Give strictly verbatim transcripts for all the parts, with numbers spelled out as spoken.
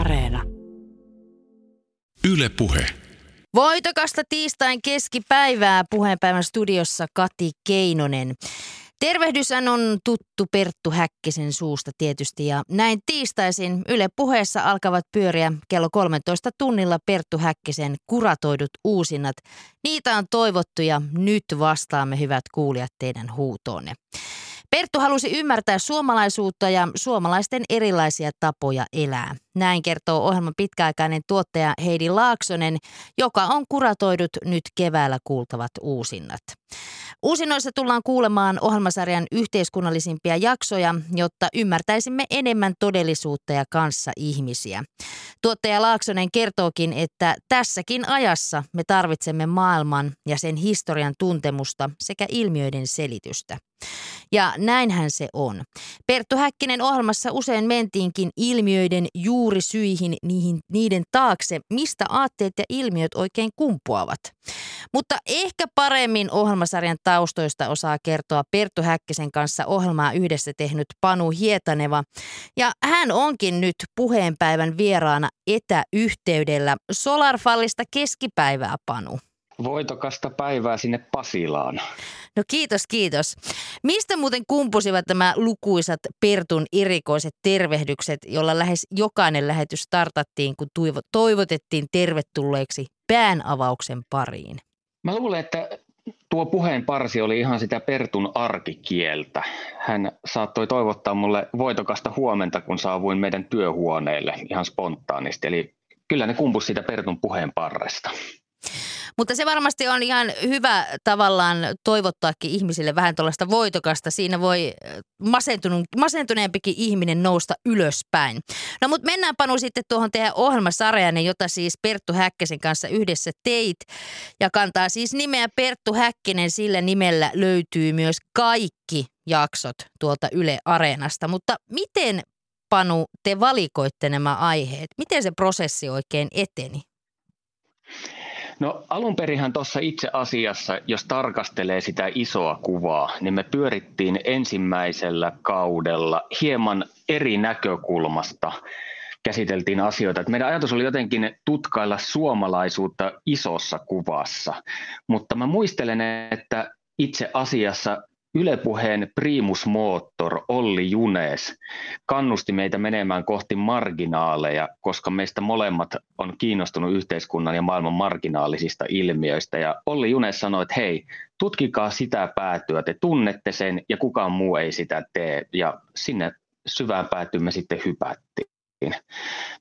Areena. Yle Puhe. Voitokasta tiistain keskipäivää Puheen Päivän studiossa Kati Keinonen. Tervehdyshän on tuttu Perttu Häkkisen suusta tietysti ja näin tiistaisin Yle Puheessa alkavat pyöriä kello kolmetoista tunnilla Perttu Häkkisen kuratoidut uusinnat. Niitä on toivottu ja nyt vastaamme hyvät kuulijat teidän huutoonne. Perttu halusi ymmärtää suomalaisuutta ja suomalaisten erilaisia tapoja elää. Näin kertoo ohjelman pitkäaikainen tuottaja Heidi Laaksonen, joka on kuratoidut nyt keväällä kuultavat uusinnat. Uusinnoissa tullaan kuulemaan ohjelmasarjan yhteiskunnallisimpia jaksoja, jotta ymmärtäisimme enemmän todellisuutta ja kanssaihmisiä. Tuottaja Laaksonen kertookin, että tässäkin ajassa me tarvitsemme maailman ja sen historian tuntemusta sekä ilmiöiden selitystä. Ja näinhän se on. Perttu Häkkinen ohjelmassa usein mentiinkin ilmiöiden juurisyihin niihin, niiden taakse, mistä aatteet ja ilmiöt oikein kumpuavat. Mutta ehkä paremmin ohjelmasarjan taustoista osaa kertoa Perttu Häkkisen kanssa ohjelmaa yhdessä tehnyt Panu Hietaneva. Ja hän onkin nyt puheenpäivän vieraana etäyhteydellä. Solarfallista keskipäivää, Panu. Voitokasta päivää sinne Pasilaan. No kiitos, kiitos. Mistä muuten kumpusivat nämä lukuisat Pertun erikoiset tervehdykset, jolla lähes jokainen lähetys startattiin, kun toivotettiin tervetulleeksi päänavauksen pariin? Mä luulen, että tuo puheen parsi oli ihan sitä Pertun arkikieltä. Hän saattoi toivottaa mulle voitokasta huomenta, kun saavuin meidän työhuoneelle ihan spontaanisti. Eli kyllä ne kumpusi siitä Pertun puheen parresta. Mutta se varmasti on ihan hyvä tavallaan toivottaakin ihmisille vähän tuollaista voitokasta. Siinä voi masentuneempikin ihminen nousta ylöspäin. No mutta mennään, Panu, sitten tuohon teidän ohjelmasarjanne, jota siis Perttu Häkkisen kanssa yhdessä teit. Ja kantaa siis nimeä Perttu Häkkinen, sillä nimellä löytyy myös kaikki jaksot tuolta Yle Areenasta. Mutta miten, Panu, te valikoitte nämä aiheet? Miten se prosessi oikein eteni? No alun perinhän tuossa itse asiassa, jos tarkastelee sitä isoa kuvaa, niin me pyörittiin ensimmäisellä kaudella hieman eri näkökulmasta, käsiteltiin asioita. Et meidän ajatus oli jotenkin tutkailla suomalaisuutta isossa kuvassa, mutta mä muistelen, että itse asiassa Yle Puheen primus motor Olli Junes kannusti meitä menemään kohti marginaaleja, koska meistä molemmat on kiinnostunut yhteiskunnan ja maailman marginaalisista ilmiöistä. Ja Olli Junes sanoi, että hei, tutkikaa sitä päätyä, te tunnette sen ja kukaan muu ei sitä tee. Ja sinne syvään päätyyn me sitten hypättiin.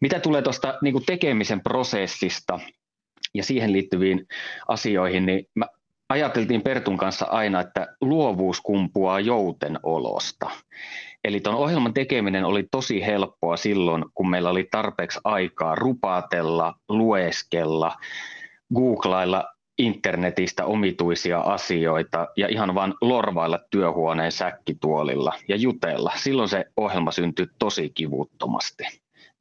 Mitä tulee tuosta niin kuin tekemisen prosessista ja siihen liittyviin asioihin, niin mä ajateltiin Pertun kanssa aina, että luovuus kumpuaa joutenolosta. Eli tuon ohjelman tekeminen oli tosi helppoa silloin, kun meillä oli tarpeeksi aikaa rupatella, lueskella, googlailla internetistä omituisia asioita ja ihan vaan lorvailla työhuoneen säkkituolilla ja jutella. Silloin se ohjelma syntyi tosi kivuttomasti.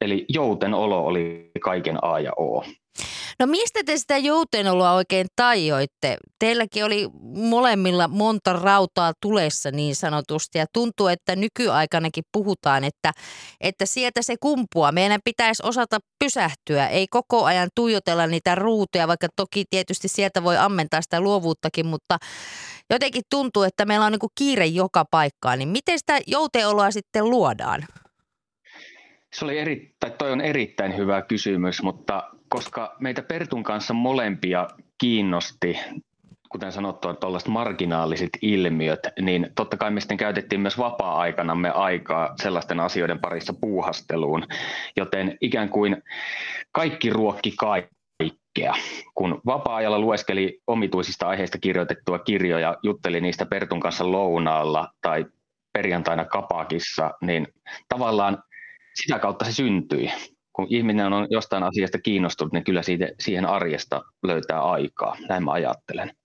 Eli joutenolo oli kaiken A ja O. No mistä te sitä joutenoloa oikein tajoitte? Teilläkin oli molemmilla monta rautaa tulessa niin sanotusti ja tuntuu, että nykyaikanakin puhutaan, että, että sieltä se kumpuaa. Meidän pitäisi osata pysähtyä, ei koko ajan tuijotella niitä ruutuja, vaikka toki tietysti sieltä voi ammentaa sitä luovuuttakin, mutta jotenkin tuntuu, että meillä on niin kuin kiire joka paikkaan. Niin miten sitä joutenoloa sitten luodaan? Se oli eri, tai toi on erittäin hyvä kysymys, mutta koska meitä Pertun kanssa molempia kiinnosti, kuten sanottua, tuollaiset marginaaliset ilmiöt, niin totta kai me sitten käytettiin myös vapaa-aikanamme aikaa sellaisten asioiden parissa puuhasteluun, joten ikään kuin kaikki ruokki kaikkea. Kun vapaa-ajalla lueskeli omituisista aiheista kirjoitettua kirjoja, jutteli niistä Pertun kanssa lounaalla tai perjantaina kapakissa, niin tavallaan sitä kautta se syntyi. Kun ihminen on jostain asiasta kiinnostunut, niin kyllä siitä, siihen arjesta löytää aikaa. Näin mä ajattelen.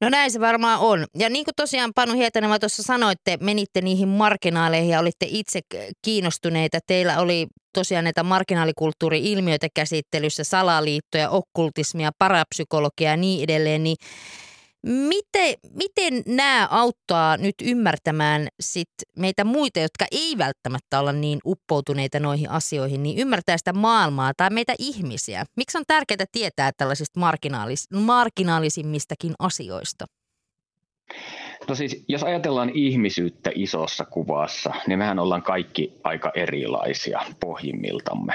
No näin se varmaan on. Ja niin kuin tosiaan Panu Hietaneva tuossa sanoitte, menitte niihin marginaaleihin ja olitte itse kiinnostuneita. Teillä oli tosiaan näitä marginaalikulttuuri-ilmiöitä käsittelyssä, salaliittoja, okkultismia, parapsykologiaa ja niin edelleen. Niin Miten, miten nämä auttaa nyt ymmärtämään sit meitä muita, jotka ei välttämättä olla niin uppoutuneita noihin asioihin, niin ymmärtää sitä maailmaa tai meitä ihmisiä? Miksi on tärkeää tietää tällaisista marginaalis- marginaalisisimmistakin asioista? No siis, jos ajatellaan ihmisyyttä isossa kuvassa, niin mehän ollaan kaikki aika erilaisia pohjimmiltamme.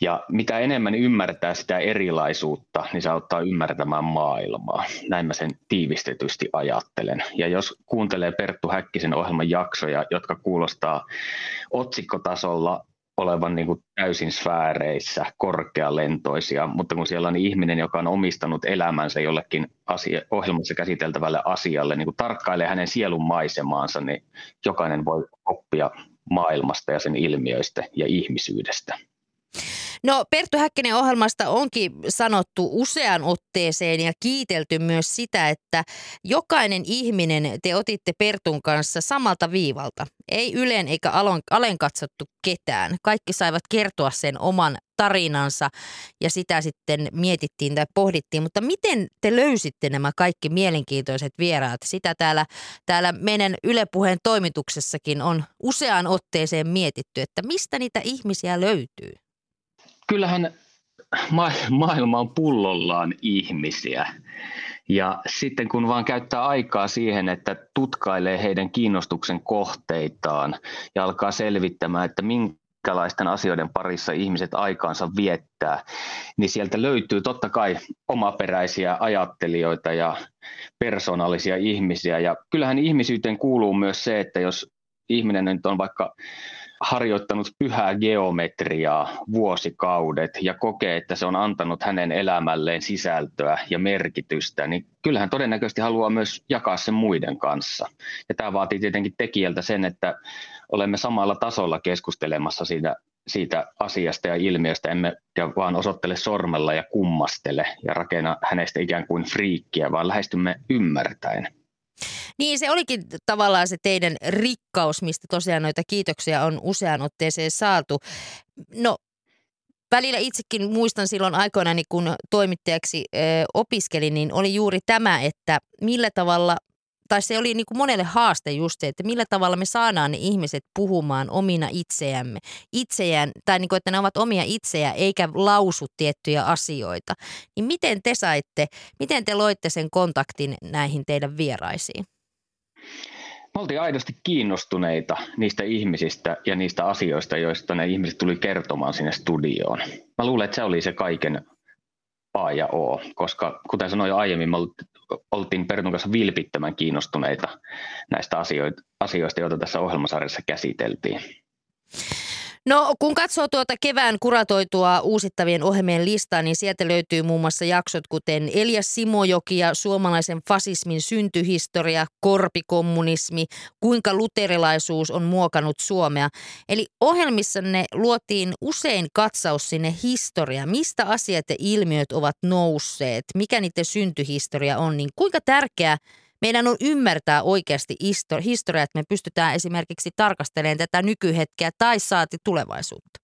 Ja mitä enemmän ymmärtää sitä erilaisuutta, niin se auttaa ymmärtämään maailmaa. Näin mä sen tiivistetysti ajattelen. Ja jos kuuntelee Perttu Häkkisen ohjelman jaksoja, jotka kuulostaa otsikkotasolla olevan niin kuin täysin sfääreissä, korkealentoisia, mutta kun siellä on ihminen, joka on omistanut elämänsä jollekin asia, ohjelmassa käsiteltävälle asialle, niin kun tarkkailee hänen sielun maisemaansa, niin jokainen voi oppia maailmasta ja sen ilmiöistä ja ihmisyydestä. No, Perttu Häkkinen ohjelmasta onkin sanottu usean otteeseen ja kiitelty myös sitä, että jokainen ihminen te otitte Pertun kanssa samalta viivalta. Ei yleen eikä alen katsottu ketään. Kaikki saivat kertoa sen oman tarinansa ja sitä sitten mietittiin tai pohdittiin. Mutta miten te löysitte nämä kaikki mielenkiintoiset vieraat? Sitä täällä, täällä meidän Yle Puheen toimituksessakin on useaan otteeseen mietitty, että mistä niitä ihmisiä löytyy? Kyllähän maailma on pullollaan ihmisiä ja sitten kun vaan käyttää aikaa siihen, että tutkailee heidän kiinnostuksen kohteitaan ja alkaa selvittämään, että minkälaisten asioiden parissa ihmiset aikaansa viettää, niin sieltä löytyy totta kai omaperäisiä ajattelijoita ja persoonallisia ihmisiä. Ja kyllähän ihmisyyteen kuuluu myös se, että jos ihminen nyt on vaikka harjoittanut pyhää geometriaa vuosikaudet ja kokee, että se on antanut hänen elämälleen sisältöä ja merkitystä, niin kyllähän todennäköisesti haluaa myös jakaa sen muiden kanssa. Ja tämä vaatii tietenkin tekijältä sen, että olemme samalla tasolla keskustelemassa siitä, siitä asiasta ja ilmiöstä, emme vaan osoittele sormella ja kummastele ja rakenna hänestä ikään kuin friikkiä, vaan lähestymme ymmärtäen. Niin, se olikin tavallaan se teidän rikkaus, mistä tosiaan noita kiitoksia on useaan otteeseen saatu. No, välillä itsekin muistan silloin aikoina, niin kun toimittajaksi opiskelin, niin oli juuri tämä, että millä tavalla, tai se oli niin kuin monelle haaste just se, että millä tavalla me saadaan ne ihmiset puhumaan omina itseämme, itseään, tai niin kuin, että ne ovat omia itseä, eikä lausu tiettyjä asioita. Niin miten te saitte, miten te loitte sen kontaktin näihin teidän vieraisiin? Me oltiin aidosti kiinnostuneita niistä ihmisistä ja niistä asioista, joista ne ihmiset tuli kertomaan sinne studioon. Mä luulen, että se oli se kaiken A ja O, koska kuten sanoin jo aiemmin, me oltiin Pertun kanssa vilpittömän kiinnostuneita näistä asioista, joita tässä ohjelmasarjassa käsiteltiin. No, kun katsoo tuota kevään kuratoitua uusittavien ohjelmien listaa, niin sieltä löytyy muun muassa jaksot kuten Elia Simojoki ja suomalaisen fasismin syntyhistoria, korpikommunismi, kuinka luterilaisuus on muokannut Suomea. Eli ohjelmissanne luotiin usein katsaus sinne historiaan, mistä asiat ja ilmiöt ovat nousseet, mikä niiden syntyhistoria on, niin kuinka tärkeää meidän on ymmärtää oikeasti historiaa, että me pystytään esimerkiksi tarkastelemaan tätä nykyhetkeä tai saati tulevaisuutta.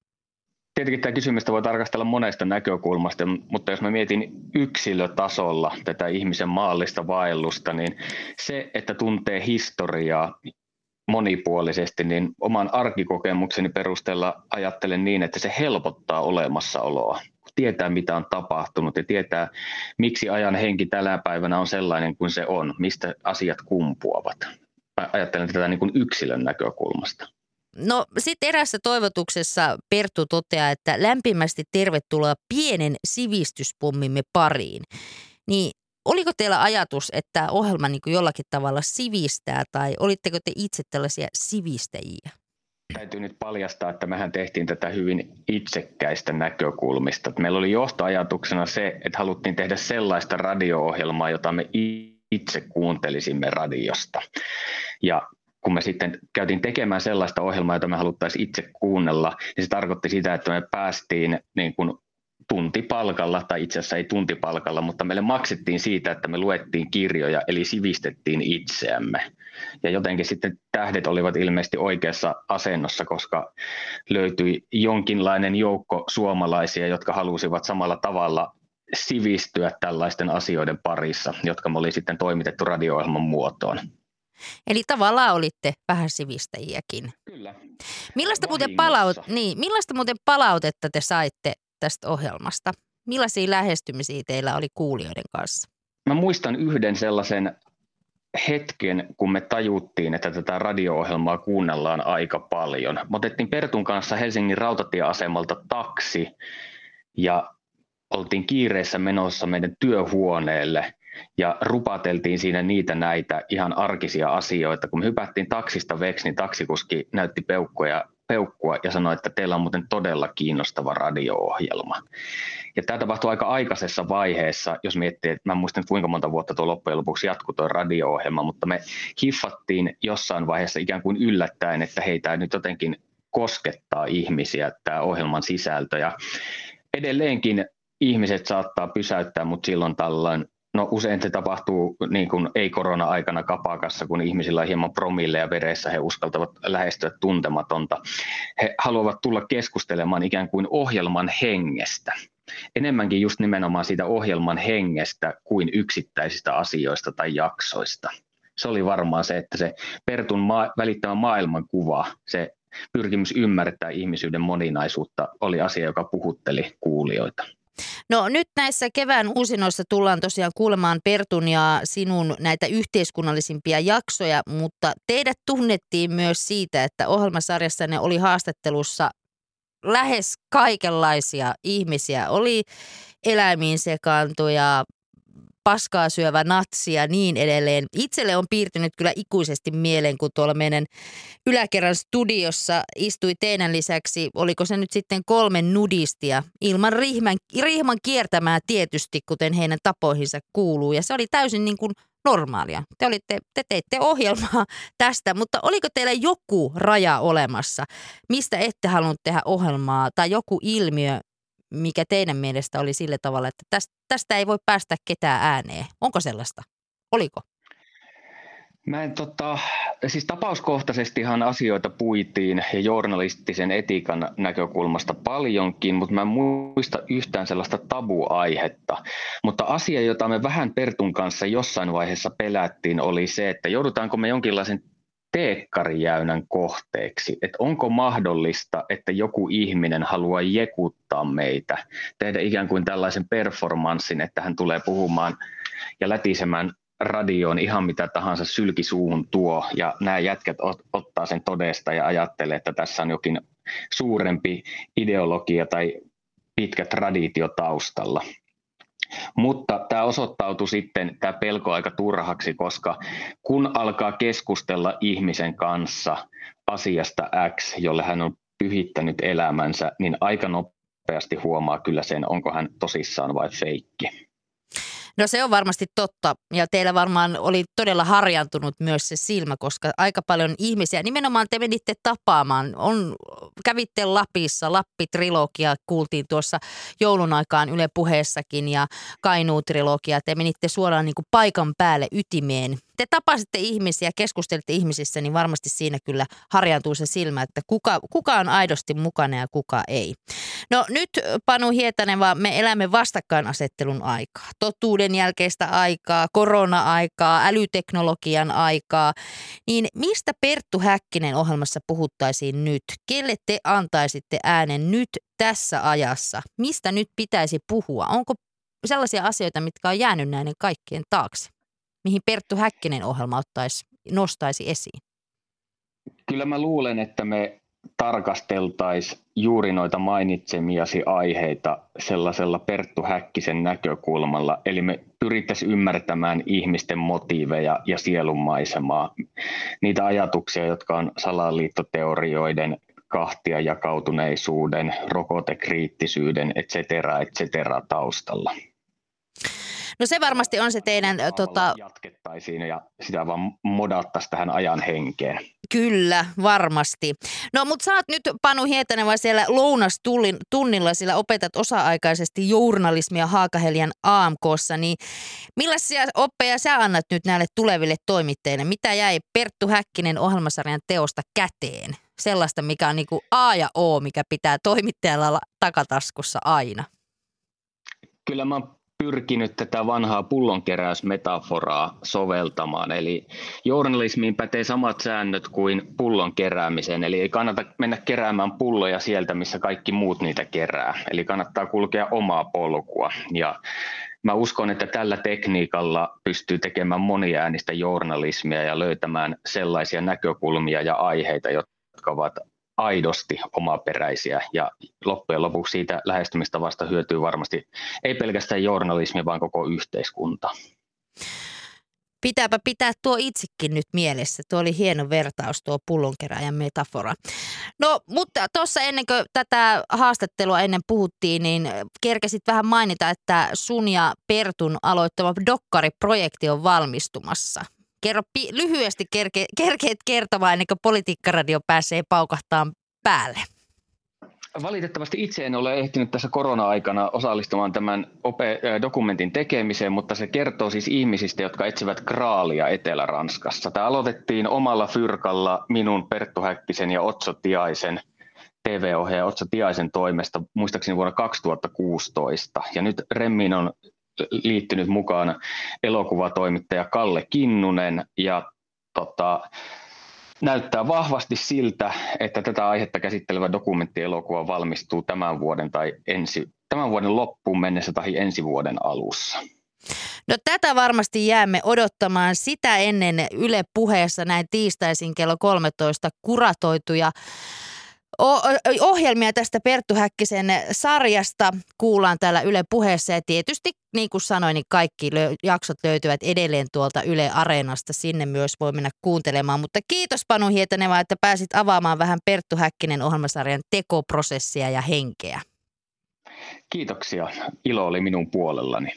Tietenkin tämä kysymystä voi tarkastella monesta näkökulmasta, mutta jos mä mietin yksilötasolla tätä ihmisen maallista vaellusta, niin se, että tuntee historiaa monipuolisesti, niin oman arkikokemukseni perusteella ajattelen niin, että se helpottaa olemassaoloa. Tietää, mitä on tapahtunut ja tietää, miksi ajan henki tällä päivänä on sellainen kuin se on, mistä asiat kumpuavat. Mä ajattelen tätä niin kuin yksilön näkökulmasta. No sitten eräässä toivotuksessa Perttu toteaa, että lämpimästi tervetuloa pienen sivistyspommimme pariin. Niin oliko teillä ajatus, että ohjelma niin kuin jollakin tavalla sivistää tai olitteko te itse tällaisia sivistäjiä? Täytyy nyt paljastaa, että mehän tehtiin tätä hyvin itsekkäistä näkökulmista. Meillä oli johtoajatuksena se, että haluttiin tehdä sellaista radio-ohjelmaa, jota me itse kuuntelisimme radiosta. Ja kun me sitten käytiin tekemään sellaista ohjelmaa, jota me haluttaisiin itse kuunnella, niin se tarkoitti sitä, että me päästiin niin kuin tuntipalkalla, tai itse asiassa ei tuntipalkalla, mutta meille maksettiin siitä, että me luettiin kirjoja, eli sivistettiin itseämme. Ja jotenkin sitten tähdet olivat ilmeisesti oikeassa asennossa, koska löytyi jonkinlainen joukko suomalaisia, jotka halusivat samalla tavalla sivistyä tällaisten asioiden parissa, jotka me oli sitten toimitettu radio-ohjelman muotoon. Eli tavallaan olitte vähän sivistäjiäkin. Kyllä. Millaista muuten, palaut- niin, millaista muuten palautetta te saitte tästä ohjelmasta? Millaisia lähestymisiä teillä oli kuulijoiden kanssa? Mä muistan yhden sellaisen hetken, kun me tajuttiin, että tätä radio-ohjelmaa kuunnellaan aika paljon. Me otettiin Pertun kanssa Helsingin rautatieasemalta taksi ja oltiin kiireessä menossa meidän työhuoneelle ja rupateltiin siinä niitä näitä ihan arkisia asioita. Kun me hypättiin taksista veksi, niin taksikuski näytti peukkoja, peukkua ja sanoi, että teillä on muuten todella kiinnostava radio-ohjelma. Ja tämä tapahtui aika aikaisessa vaiheessa, jos miettii, että mä en muista kuinka monta vuotta tuo loppujen lopuksi jatkui tuo radio-ohjelma, mutta me hiffattiin jossain vaiheessa ikään kuin yllättäen, että hei, tämä nyt jotenkin koskettaa ihmisiä, tämä ohjelman sisältö. Ja edelleenkin ihmiset saattaa pysäyttää mut silloin tällöin. No usein se tapahtuu niin kuin ei korona-aikana kapakassa, kun ihmisillä on hieman promilleja veressä, he uskaltavat lähestyä tuntematonta. He haluavat tulla keskustelemaan ikään kuin ohjelman hengestä. Enemmänkin just nimenomaan siitä ohjelman hengestä kuin yksittäisistä asioista tai jaksoista. Se oli varmaan se, että se Pertun ma- välittämä maailmankuva, se pyrkimys ymmärtää ihmisyyden moninaisuutta oli asia, joka puhutteli kuulijoita. No nyt näissä kevään uusinoissa tullaan tosiaan kuulemaan Pertun ja sinun näitä yhteiskunnallisimpia jaksoja, mutta teidät tunnettiin myös siitä, että ohjelmasarjassanne oli haastattelussa lähes kaikenlaisia ihmisiä. Oli eläimiin sekaantuja, paskaa syövä natsia ja niin edelleen. Itselle on piirtynyt kyllä ikuisesti mieleen, kun tuolla meidän yläkerran studiossa istui teidän lisäksi, oliko se nyt sitten kolme nudistia, ilman rihman, rihman kiertämää tietysti, kuten heidän tapoihinsa kuuluu. Ja se oli täysin niin kuin normaalia. Te, olitte, te teitte ohjelmaa tästä, mutta oliko teillä joku raja olemassa, mistä ette halunnut tehdä ohjelmaa tai joku ilmiö, mikä teidän mielestä oli sillä tavalla, että tästä ei voi päästä ketään ääneen? Onko sellaista? Oliko? Mä en, tota, siis tapauskohtaisestihan asioita puitiin ja journalistisen etiikan näkökulmasta paljonkin, mutta mä en muista yhtään sellaista tabuaihetta. Mutta asia, jota me vähän Pertun kanssa jossain vaiheessa pelättiin, oli se, että joudutaanko me jonkinlaisen teekkarijäynän kohteeksi, että onko mahdollista, että joku ihminen haluaa jekuttaa meitä, tehdä ikään kuin tällaisen performanssin, että hän tulee puhumaan ja lätisemään radioon ihan mitä tahansa sylkisuuhun tuo, ja nämä jätkät ottaa sen todesta ja ajattelee, että tässä on jokin suurempi ideologia tai pitkä traditio taustalla. Mutta tämä osoittautui sitten, tämä pelko aika turhaksi, koska kun alkaa keskustella ihmisen kanssa asiasta X, jolle hän on pyhittänyt elämänsä, niin aika nopeasti huomaa kyllä sen, onko hän tosissaan vai feikki. No se on varmasti totta, ja teillä varmaan oli todella harjaantunut myös se silmä, koska aika paljon ihmisiä, nimenomaan te menitte tapaamaan, on, kävitte Lapissa, Lappi-trilogia kuultiin tuossa joulun aikaan Yle Puheessakin ja Kainuu-trilogia, te menitte suoraan niin kuin paikan päälle ytimeen. Te tapasitte ihmisiä, keskustelitte ihmisissä, niin varmasti siinä kyllä harjaantuu se silmä, että kuka, kuka on aidosti mukana ja kuka ei. No nyt, Panu Hietaneva, me elämme vastakkainasettelun aikaa. Totuuden jälkeistä aikaa, korona-aikaa, älyteknologian aikaa. Niin mistä Perttu Häkkinen ohjelmassa puhuttaisiin nyt? Kelle te antaisitte äänen nyt tässä ajassa? Mistä nyt pitäisi puhua? Onko sellaisia asioita, mitkä on jäänyt näiden kaikkien taakse? Mihin Perttu Häkkinen ohjelma ottaisi, nostaisi esiin? Kyllä mä luulen, että me tarkasteltaisiin juuri noita mainitsemiasi aiheita sellaisella Perttu Häkkisen näkökulmalla. Eli me pyrittäisiin ymmärtämään ihmisten motiiveja ja sielunmaisemaa, niitä ajatuksia, jotka on salaliittoteorioiden, kahtia jakautuneisuuden, rokotekriittisyyden, et cetera, et cetera taustalla. No se varmasti on se teidän... Tota... Jatkettaisiin ja sitä vaan modattaisiin tähän ajan henkeen. Kyllä, varmasti. No mutta sä oot nyt, Panu Hietaneva, siellä lounastunnilla, sillä opetat osa-aikaisesti journalismia Haaga-Helian A M K:ssa, niin millaisia oppeja sä annat nyt näille tuleville toimittajille? Mitä jäi Perttu Häkkinen ohjelmasarjan teosta käteen? Sellaista, mikä on niin kuin A ja O, mikä pitää toimittajalla takataskussa aina. Kyllä mä oon pyrkinyt tätä vanhaa pullonkeräysmetaforaa soveltamaan, eli journalismiin pätee samat säännöt kuin pullon keräämiseen, eli ei kannata mennä keräämään pulloja sieltä, missä kaikki muut niitä kerää, eli kannattaa kulkea omaa polkua, ja mä uskon, että tällä tekniikalla pystyy tekemään moniäänistä journalismia ja löytämään sellaisia näkökulmia ja aiheita, jotka ovat aidosti omaperäisiä, ja loppujen lopuksi siitä lähestymistavasta hyötyy varmasti ei pelkästään journalismi, vaan koko yhteiskunta. Pitääpä pitää tuo itsekin nyt mielessä. Tuo oli hieno vertaus, tuo pullonkeräjän metafora. No, mutta tuossa ennen kuin tätä haastattelua ennen puhuttiin, niin kerkesit vähän mainita, että sun ja Pertun aloittama dokkariprojekti on valmistumassa. Kerro pi- lyhyesti kerke- kerkeet kertomaan ennen kuin Politiikkaradio pääsee paukahtamaan päälle. Valitettavasti itse en ole ehtinyt tässä korona-aikana osallistumaan tämän op- dokumentin tekemiseen, mutta se kertoo siis ihmisistä, jotka etsivät graalia Etelä-Ranskassa. Tämä aloitettiin omalla fyrkalla minun, Perttu Häkkisen ja Otso Tiaisen, T V-ohjaaja Otso Tiaisen toimesta, muistaakseni vuonna kaksituhattakuusitoista. Ja nyt remmiin on liittynyt mukaan elokuvatoimittaja Kalle Kinnunen, ja tota, näyttää vahvasti siltä, että tätä aihetta käsittelevä dokumenttielokuva valmistuu tämän vuoden, tai ensi, tämän vuoden loppuun mennessä tai ensi vuoden alussa. No, tätä varmasti jäämme odottamaan. Sitä ennen Yle Puheessa näin tiistaisin kello kolmetoista kuratoituja ohjelmia tästä Perttu Häkkisen sarjasta kuullaan täällä Yle Puheessa, ja tietysti niin kuin sanoin, niin kaikki jaksot löytyvät edelleen tuolta Yle Areenasta. Sinne myös voi mennä kuuntelemaan, mutta kiitos Panu Hietaneva, että pääsit avaamaan vähän Perttu Häkkinen ohjelmasarjan tekoprosessia ja henkeä. Kiitoksia. Ilo oli minun puolellani.